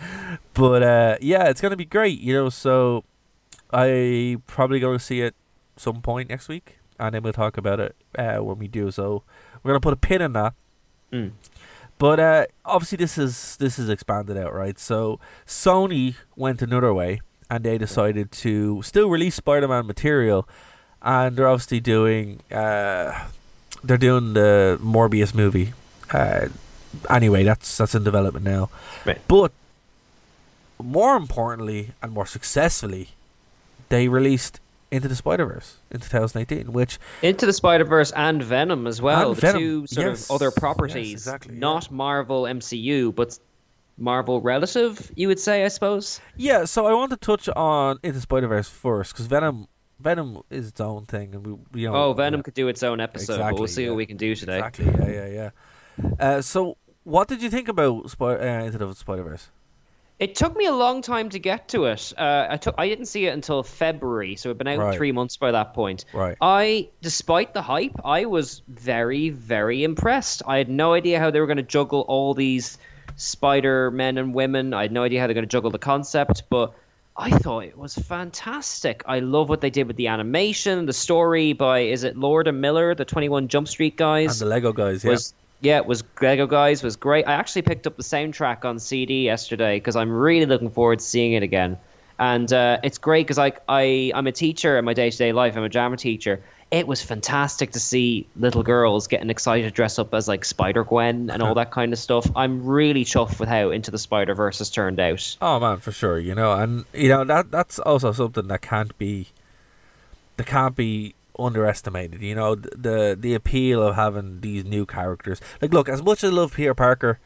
yeah, it's going to be great, you know. So I probably going to see it some point next week, and then we'll talk about it when we do. So we're going to put a pin in that. But obviously this is expanded out, right? So Sony went another way, and they decided to still release Spider-Man material, and they're obviously doing doing the Morbius movie. Anyway, that's in development now. Right. But more importantly and more successfully, they released Into the Spider-Verse in 2018, which... Into the Spider-Verse and Venom as well. The Venom, two sort of other properties. Yes, exactly, not Marvel MCU, but Marvel relative, you would say, I suppose? Yeah, so I want to touch on Into the Spider-Verse first, because Venom is its own thing. And we don't, Venom could do its own episode, but we'll see what we can do today. Exactly, yeah. So what did you think about Into the Spider-Verse? It took me a long time to get to it. I didn't see it until February, so it'd been out 3 months by that point. Right. Despite the hype, I was very, very impressed. I had no idea how they were going to juggle all these Spider-Men and women. I had no idea how they're going to juggle the concept, but I thought it was fantastic. I love what they did with the animation, the story by, is it Lord and Miller, the 21 Jump Street guys? And the Lego guys, Lego Guys was great. I actually picked up the soundtrack on CD yesterday because I'm really looking forward to seeing it again. And it's great because I'm a teacher in my day-to-day life. I'm a drama teacher. It was fantastic to see little girls getting excited to dress up as Spider-Gwen and all that kind of stuff. I'm really chuffed with how Into the Spider-Verse has turned out. Oh, man, for sure, you know. And, you know, that's also something that can't be underestimated, you know, the appeal of having these new characters. Look, as much as I love Peter Parker,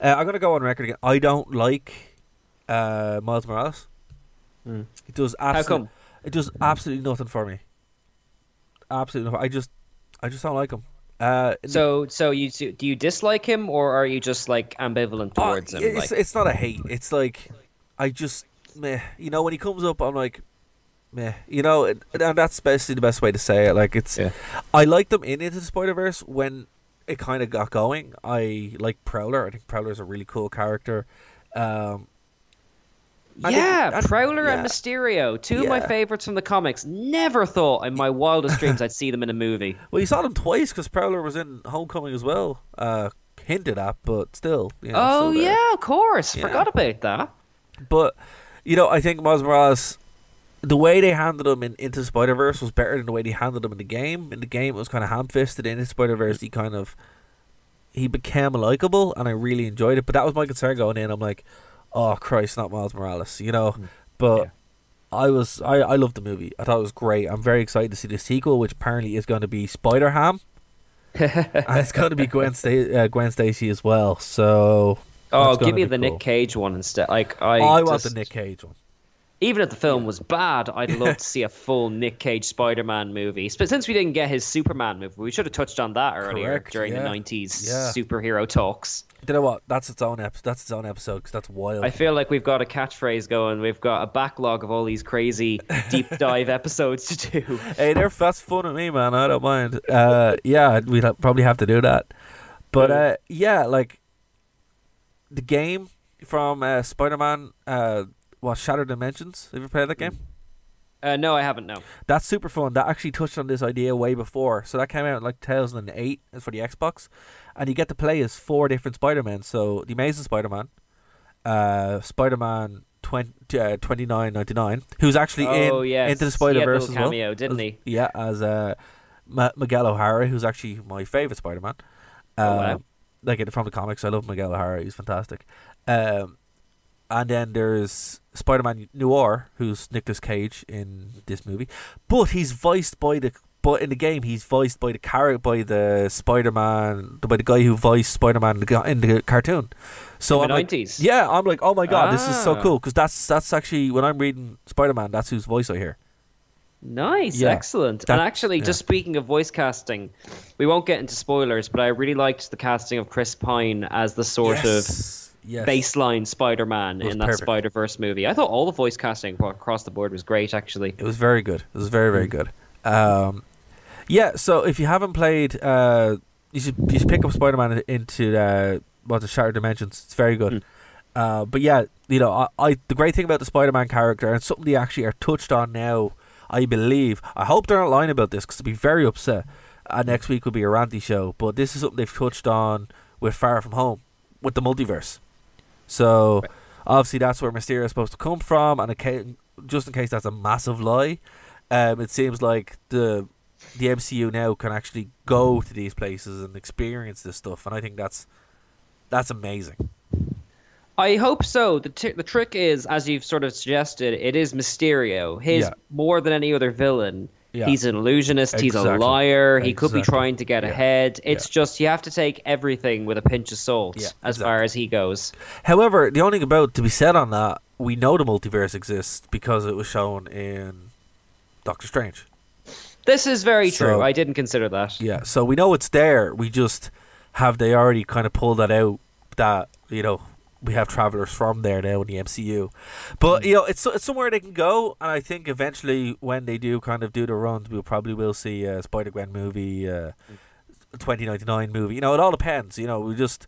I'm going to go on record again, I don't like Miles Morales. It does absolutely nothing for me. Absolutely nothing. I just don't like him. So you do you dislike him, or are you just ambivalent towards him? It's not a hate. It's I just meh. You know, when he comes up, I'm meh. You know, and that's basically the best way to say it. I liked them in Into the Spider-Verse when it kind of got going. I like Prowler. I think Prowler's a really cool character. Prowler and Mysterio, two of my favorites from the comics. Never thought in my wildest dreams I'd see them in a movie. Well, you saw them twice because Prowler was in Homecoming as well. Hinted at, but still. You know, of course. Yeah. Forgot about that. But, you know, I think Miles Morales, the way they handled him in Into Spider-Verse was better than the way they handled him in the game. In the game, it was kind of ham-fisted. In Spider-Verse, he became likable, and I really enjoyed it. But that was my concern going in. I'm oh Christ, not Miles Morales, you know. But yeah. I loved the movie. I thought it was great. I'm very excited to see the sequel, which apparently is going to be Spider-Ham, and it's going to be Gwen Stacy as well. So give me the cool Nick Cage one instead. Like I want the Nick Cage one. Even if the film was bad, I'd love to see a full Nick Cage Spider-Man movie. But since we didn't get his Superman movie, we should have touched on that earlier during the 90s superhero talks. You know what? That's its own episode, because that's wild. I feel like we've got a catchphrase going. We've got a backlog of all these crazy deep dive episodes to do. Hey, that's fun with me, man. I don't mind. Yeah, we'd probably have to do that. But yeah, like the game from Spider-Man... Shattered Dimensions. Have you played that game? No, I haven't, no. That's super fun. That actually touched on this idea way before. So that came out in like 2008 for the Xbox. And you get to play as four different Spider-Men. So the Amazing Spider-Man, Spider-Man 2999, who's actually Into the Spider-Verse as well. He had a little cameo, didn't he? Yeah, as Miguel O'Hara, who's actually my favourite Spider-Man. Like from the comics, I love Miguel O'Hara. He's fantastic. And then there's Spider-Man Noir, who's Nicolas Cage in this movie, but he's voiced by the by the guy who voiced Spider-Man in the cartoon. So in the 90s. Yeah, I'm like, oh my god, this is so cool, because that's actually when I'm reading Spider-Man, that's whose voice I hear. Nice, excellent. And actually, just speaking of voice casting, we won't get into spoilers, but I really liked the casting of Chris Pine as the sort of baseline Spider-Man in that Spider-Verse movie. I thought all the voice casting across the board was great, actually. It was very good. It was very, very good. So if you haven't played, you should pick up Spider-Man into the Shattered Dimensions. It's very good. But yeah, you know, the great thing about the Spider-Man character, and something they actually are touched on now, I believe. I hope they're not lying about this, because they'll be very upset. Next week will be a ranty show. But this is something they've touched on with Far From Home, with the multiverse. So, obviously, that's where Mysterio is supposed to come from, and just in case that's a massive lie, it seems like the MCU now can actually go to these places and experience this stuff, and I think that's amazing. I hope so. The trick is, as you've sort of suggested, it is Mysterio. More than any other villain. Yeah. He's an illusionist, he's a liar, he could be trying to get ahead. It's just, you have to take everything with a pinch of salt as far as he goes. However, the only thing about to be said on that, we know the multiverse exists because it was shown in Doctor Strange. This is very true, I didn't consider that. Yeah, so we know it's there, we just they already kind of pulled that out, that, you know, we have travelers from there now in the MCU, but you know it's somewhere they can go, and I think eventually when they do kind of do the runs, we probably will see a Spider-Gwen movie, 2099 movie. You know, it all depends. You know, Into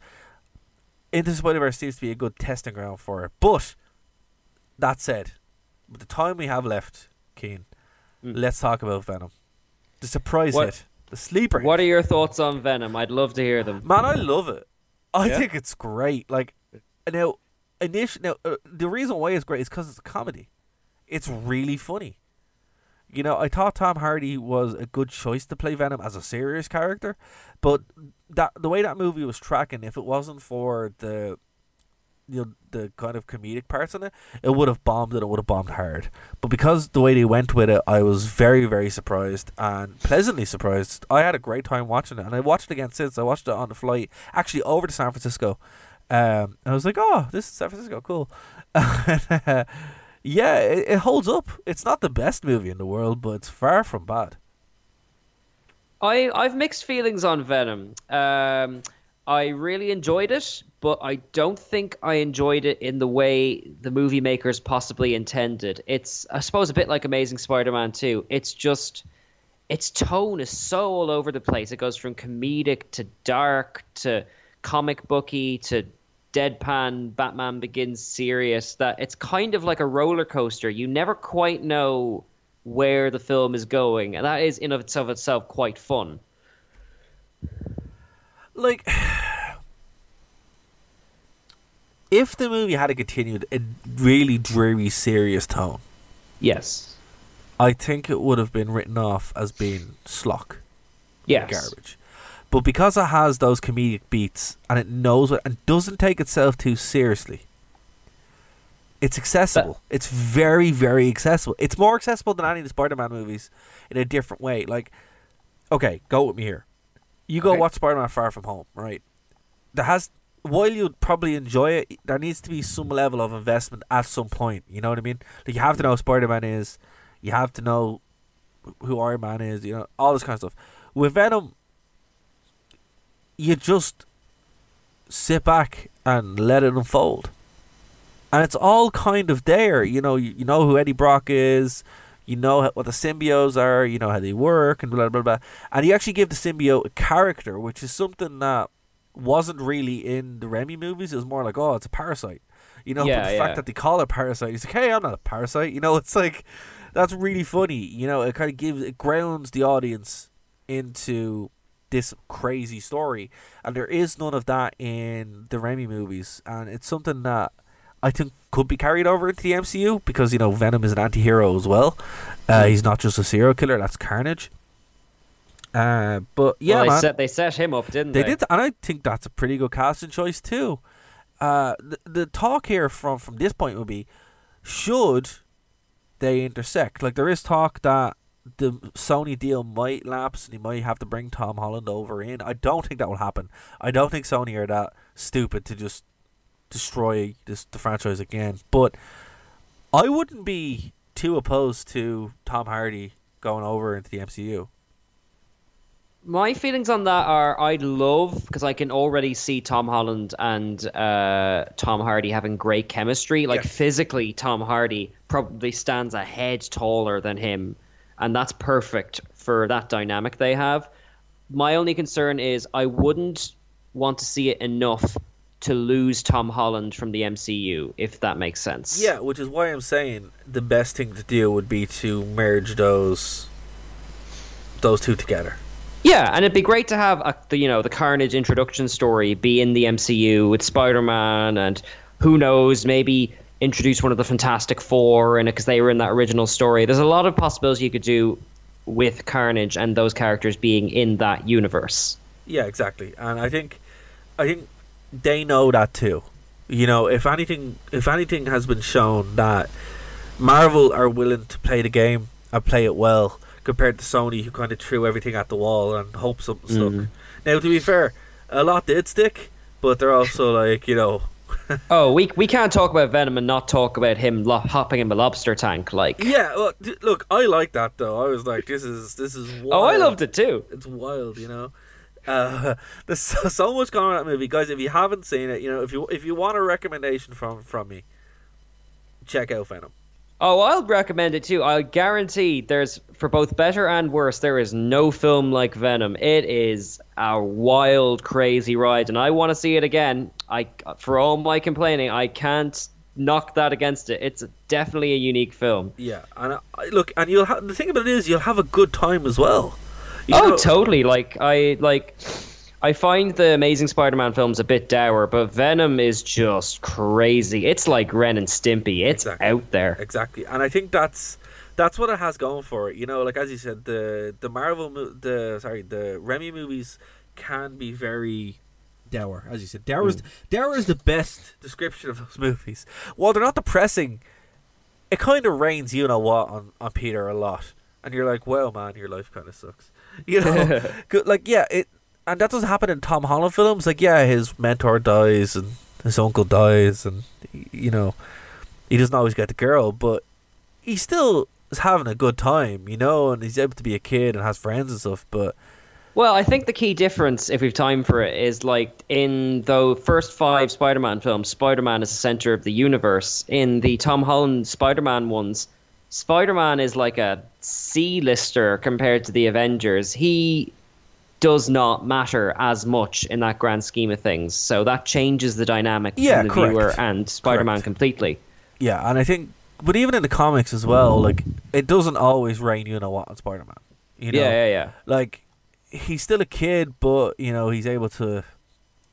the Spider-Verse seems to be a good testing ground for it. But that said, with the time we have left, Keane, let's talk about Venom, the surprise hit, the sleeper. What are your thoughts on Venom? I'd love to hear them. Man, I love it. I think it's great. Like. Now, the reason why it's great is because it's a comedy. It's really funny. You know, I thought Tom Hardy was a good choice to play Venom as a serious character, but the way that movie was tracking, if it wasn't for the kind of comedic parts in it, it would have bombed, and it would have bombed hard. But because the way they went with it, I was very, very surprised, and pleasantly surprised. I had a great time watching it, and I watched it again since. I watched it on the flight, actually over to San Francisco. I was like, oh, this is San Francisco, cool. It holds up. It's not the best movie in the world, but it's far from bad. I've mixed feelings on Venom. I really enjoyed it, but I don't think I enjoyed it in the way the movie makers possibly intended. It's, I suppose, a bit like Amazing Spider-Man 2. It's just... its tone is so all over the place. It goes from comedic to dark to... comic booky to deadpan Batman Begins serious, that it's kind of like a roller coaster. You never quite know where the film is going, and that is in of itself quite fun. Like, if the movie had continued a really dreary serious tone, yes, I think it would have been written off as being schlock, garbage. But because it has those comedic beats, and it knows it, and doesn't take itself too seriously, It's accessible. It's very, very accessible. It's more accessible than any of the Spider-Man movies in a different way. Like, okay, go with me here. You go watch Spider-Man Far From Home, right? That has, while you'd probably enjoy it, there needs to be some level of investment at some point. You know what I mean? Like, you have to know who Spider-Man is. You have to know who Iron Man is. You know, all this kind of stuff. With Venom, you just sit back and let it unfold. And it's all kind of there. You know who Eddie Brock is. You know what the symbiotes are. You know how they work and blah, blah, blah. And you actually give the symbiote a character, which is something that wasn't really in the Raimi movies. It was more like, oh, it's a parasite. You know, but the fact that they call it a parasite, he's like, hey, I'm not a parasite. You know, it's like, that's really funny. You know, it kind of gives, it grounds the audience into this crazy story. And there is none of that in the Raimi movies. And it's something that I think could be carried over into the MCU because, you know, Venom is an anti-hero as well. He's not just a serial killer. That's Carnage. But, yeah, well, they set him up, didn't they? They did, and I think that's a pretty good casting choice too. The talk here from this point would be, should they intersect? Like, there is talk that the Sony deal might lapse and you might have to bring Tom Holland over in. I don't think that will happen. I don't think Sony are that stupid to just destroy the franchise again, but I wouldn't be too opposed to Tom Hardy going over into the MCU. My feelings on that are, I'd love, because I can already see Tom Holland and Tom Hardy having great chemistry. Like, physically, Tom Hardy probably stands a head taller than him, and that's perfect for that dynamic they have. My only concern is I wouldn't want to see it enough to lose Tom Holland from the MCU, if that makes sense. Yeah, which is why I'm saying the best thing to do would be to merge those two together. Yeah, and it'd be great to have the Carnage introduction story be in the MCU with Spider-Man, and who knows, maybe introduce one of the Fantastic Four in it because they were in that original story. There's a lot of possibilities you could do with Carnage and those characters being in that universe. Yeah, exactly, and I think. They know that too. You know, if anything has been shown that Marvel are willing to play the game and play it well compared to Sony, who kind of threw everything at the wall and hoped something stuck. Now, to be fair, a lot did stick, but they're also like, you know... oh, we can't talk about Venom and not talk about him hopping in the lobster tank, like... Yeah, well, look, I like that, though. I was like, this is wild. Oh, I loved it too. It's wild, you know? There's so much going on in that movie, guys. If you haven't seen it, you know, if you want a recommendation from me, check out Venom. Oh, I'll recommend it too. I guarantee there's, for both better and worse, there is no film like Venom. It is a wild, crazy ride, and I want to see it again. For all my complaining, I can't knock that against it. It's definitely a unique film. Yeah, and look, the thing about it is, you'll have a good time as well. You know, totally. I find the Amazing Spider-Man films a bit dour, but Venom is just crazy. It's like Ren and Stimpy. It's out there. Exactly. And I think that's what it has going for it. You know, like, as you said, the Raimi movies can be very dour, as you said. Dour is the best description of those movies. While they're not depressing, it kind of rains, you know what, on Peter a lot. And you're like, well, man, your life kind of sucks. You know, like, yeah, it, and that doesn't happen in Tom Holland films. Like, yeah, his mentor dies and his uncle dies, and you know, he doesn't always get the girl, but he still is having a good time, you know, and he's able to be a kid and has friends and stuff. But well, I think the key difference, if we've time for it, is like in the first 5 Spider-Man films, Spider-Man is the center of the universe. In the Tom Holland Spider-Man ones, Spider-Man is like a C-lister compared to the Avengers. He does not matter as much in that grand scheme of things. So that changes the dynamic between the viewer and Spider-Man completely. Yeah, and I think... But even in the comics as well, like, it doesn't always rain you-know-what on Spider-Man. You know? Yeah. Like, he's still a kid, but, you know, he's able to,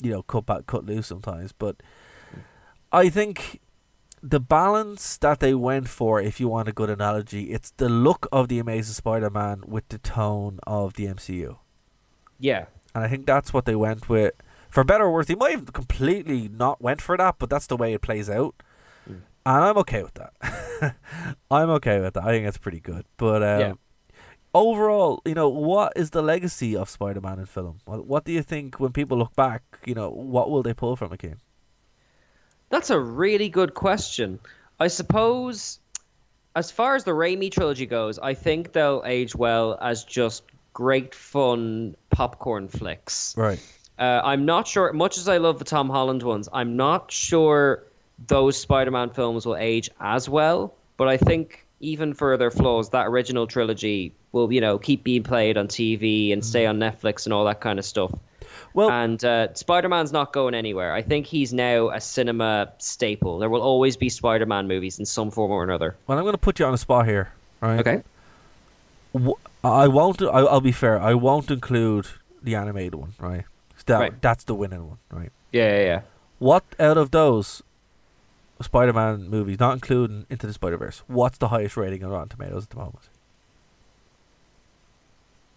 you know, cut loose sometimes. But I think... The balance that they went for, if you want a good analogy, it's the look of the Amazing Spider-Man with the tone of the MCU. Yeah. And I think that's what they went with. For better or worse, they might have completely not went for that, but that's the way it plays out. And I'm okay with that. I'm okay with that. I think that's pretty good. But overall, you know, what is the legacy of Spider-Man in film? What do you think when people look back, you know, what will they pull from a game? That's a really good question. I suppose as far as the Raimi trilogy goes, I think they'll age well as just great fun popcorn flicks. Right. I'm not sure, much as I love the Tom Holland ones, I'm not sure those Spider-Man films will age as well. But I think even for their flaws, that original trilogy will, you know, keep being played on TV and stay on Netflix and all that kind of stuff. Well, and Spider-Man's not going anywhere. I think he's now a cinema staple. There will always be Spider-Man movies in some form or another. Well, I'm going to put you on a spot here, right? Okay. I'll be fair. I won't include the animated one, right? That's the winning one, right? Yeah. What out of those Spider-Man movies, not including Into the Spider-Verse, what's the highest rating on Rotten Tomatoes at the moment?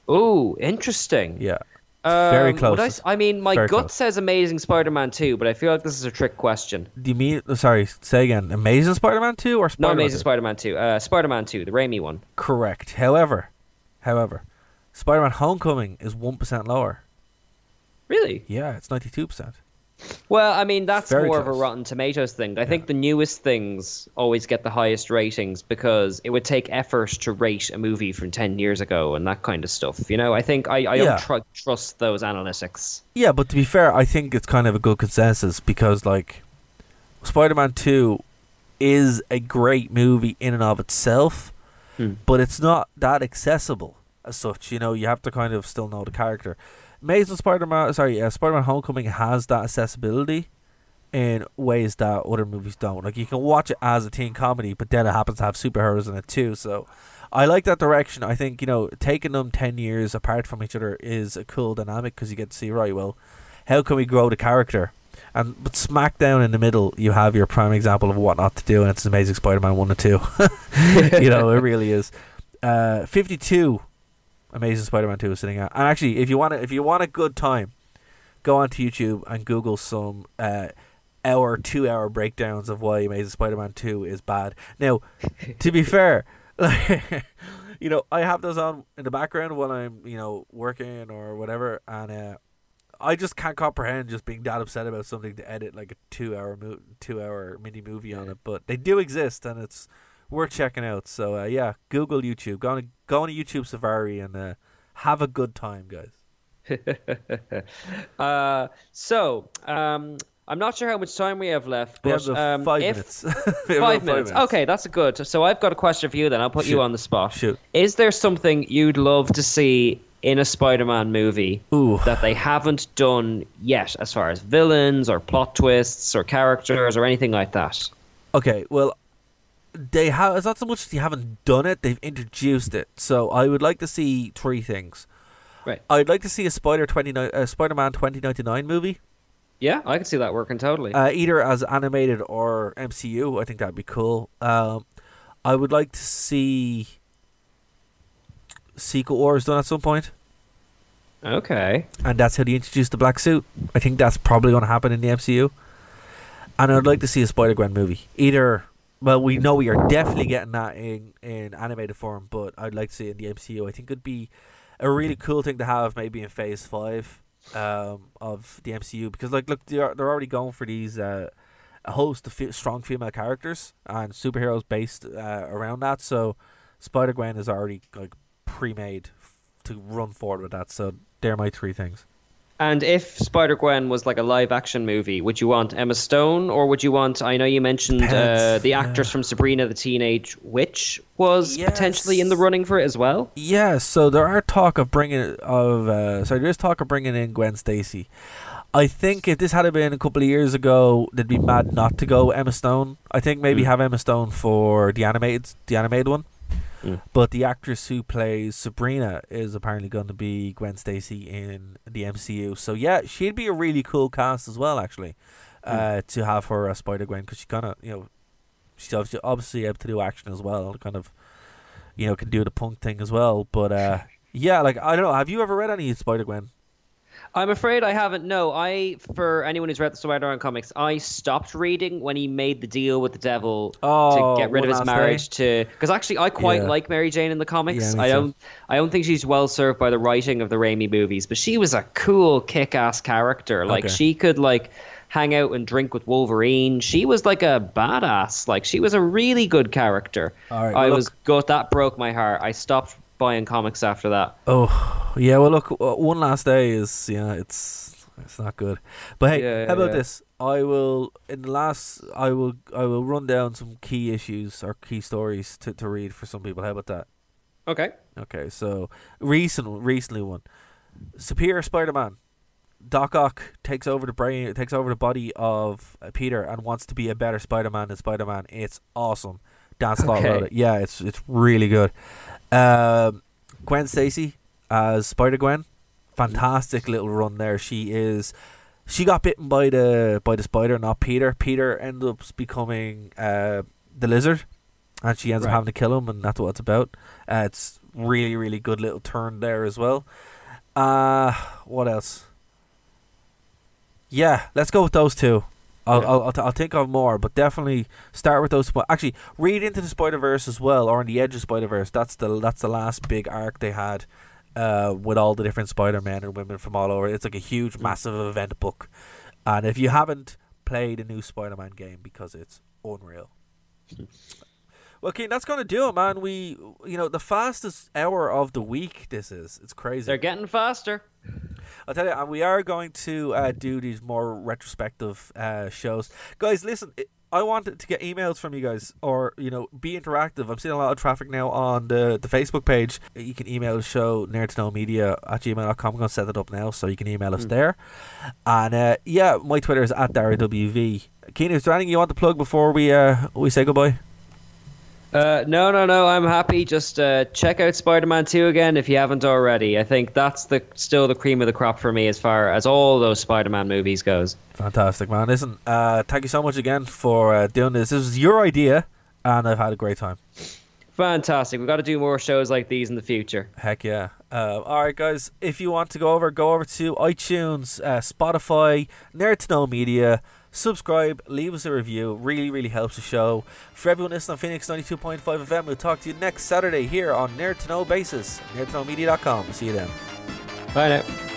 Oh, interesting. Yeah. Very close. I mean, my gut says Amazing Spider-Man 2, but I feel like this is a trick question. Do you mean, sorry, say again, Amazing Spider-Man 2 or Spider-Man? No, Amazing Spider-Man 2. Spider-Man 2, the Raimi one. Correct. However, Spider-Man Homecoming is 1% lower. Really? Yeah, it's 92%. Well, I mean, that's more close of a Rotten Tomatoes thing. I think the newest things always get the highest ratings because it would take effort to rate a movie from 10 years ago and that kind of stuff. You know, I think I don't trust those analytics. Yeah, but to be fair, I think it's kind of a good consensus because, like, Spider-Man 2 is a great movie in and of itself, but it's not that accessible as such. You know, you have to kind of still know the character. Amazing Spider-Man, Spider-Man Homecoming has that accessibility in ways that other movies don't. Like, you can watch it as a teen comedy, but then it happens to have superheroes in it too. So I like that direction. I think, you know, taking them 10 years apart from each other is a cool dynamic because you get to see, right, well, how can we grow the character? But smack down in the middle, you have your prime example of what not to do, and it's Amazing Spider-Man 1 and 2. You know, it really is. 52... Amazing Spider-Man 2 is sitting out. And actually, if you want a good time, go onto YouTube and Google some 2-hour breakdowns of why Amazing Spider-Man 2 is bad. Now, to be fair, like, you know, I have those on in the background while I'm, you know, working or whatever, and I just can't comprehend just being that upset about something to edit like a 2-hour mini movie on it. But they do exist, and it's worth checking out. So Google YouTube. Go on to YouTube Safari and have a good time, guys. I'm not sure how much time we have left. But, we have 5 minutes. 5 minutes. Okay, that's good. So I've got a question for you then. I'll put you on the spot. Shoot. Is there something you'd love to see in a Spider-Man movie that they haven't done yet as far as villains or plot twists or characters or anything like that? Okay, well, they have. It's not so much they haven't done it; they've introduced it. So I would like to see three things. Right. I'd like to see a Spider-Man 2099 movie. Yeah, I could see that working totally. Either as animated or MCU, I think that'd be cool. I would like to see Secret Wars done at some point. Okay. And that's how they introduced the black suit. I think that's probably going to happen in the MCU. And I'd like to see a Spider-Gwen movie, either. Well, we know we are definitely getting that in animated form, but I'd like to see it in the MCU. I think it'd be a really cool thing to have maybe in Phase 5 of the MCU because, like, look, they're already going for these a host of strong female characters and superheroes based around that. So Spider-Gwen is already, like, pre-made to run forward with that. So they're my three things. And if Spider-Gwen was like a live-action movie, would you want Emma Stone or would you want... I know you mentioned the actress from Sabrina the Teenage Witch was potentially in the running for it as well. Yeah, so there's talk of bringing in Gwen Stacy. I think if this had been a couple of years ago, they'd be mad not to go Emma Stone. I think maybe have Emma Stone for the animated one. But the actress who plays Sabrina is apparently going to be Gwen Stacy in the MCU. So yeah, she'd be a really cool cast as well, actually, to have her as Spider-Gwen because she kind of, you know, she's obviously able to do action as well, kind of, you know, can do the punk thing as well. But yeah, like, I don't know. Have you ever read any Spider-Gwen? I'm afraid I haven't. No, for anyone who's read the Spider-Man comics, I stopped reading when he made the deal with the devil to get rid of his marriage. Because actually, I quite like Mary Jane in the comics. Yeah, I don't think she's well served by the writing of the Raimi movies, but she was a cool, kick-ass character. Like she could hang out and drink with Wolverine. She was like a badass. Like she was a really good character. All right, that broke my heart. I stopped buying comics after that. Oh yeah, well look, One Last Day is it's not good. But hey, how about this? I will run down some key issues or key stories to read for some people. How about that? Okay. Okay. So recently one, Superior Spider-Man. Doc Ock takes over the body of Peter and wants to be a better Spider-Man than Spider-Man. It's awesome. Dan Slott wrote it. Yeah, it's really good. Gwen Stacy as Spider-Gwen, fantastic little run there. She got bitten by the spider, not Peter. Peter ends up becoming the lizard, and she ends up having to kill him, and that's what it's about. It's really, really good little turn there as well. What else? Yeah, let's go with those two. I'll think of more, but definitely start with those. Actually, read Into the Spider-Verse as well, or On the Edge of Spider-Verse. That's the last big arc they had with all the different Spider-Men and women from all over. It's like a huge, massive event book. And if you haven't played a new Spider-Man game, because it's unreal. Well, Keane, that's going to do it, man. The fastest hour of the week this is. It's crazy. They're getting faster. I'll tell you, and we are going to do these more retrospective shows. Guys, listen, I wanted to get emails from you guys or, be interactive. I'm seeing a lot of traffic now on the Facebook page. You can email the show, nerdtoknowmedia@gmail.com. I'm going to set it up now, so you can email us there. And, my Twitter is @DarryWV. Keane, is there anything you want to plug before we say goodbye? No, I'm happy. Just check out Spider-Man 2 again if you haven't already. I think that's still the cream of the crop for me as far as all those Spider-Man movies goes. Fantastic, man. Listen, thank you so much again for doing this. This was your idea, and I've had a great time. Fantastic. We've got to do more shows like these in the future. Heck yeah. Alright guys, if you want to go over to iTunes, Spotify, Nerd to Know Media. Subscribe, leave us a review. Really, really helps the show. For everyone listening on Phoenix 92.5 FM, we'll talk to you next Saturday here on Nerd to Know Basis, nerdtoknowmedia.com. See you then. Bye now.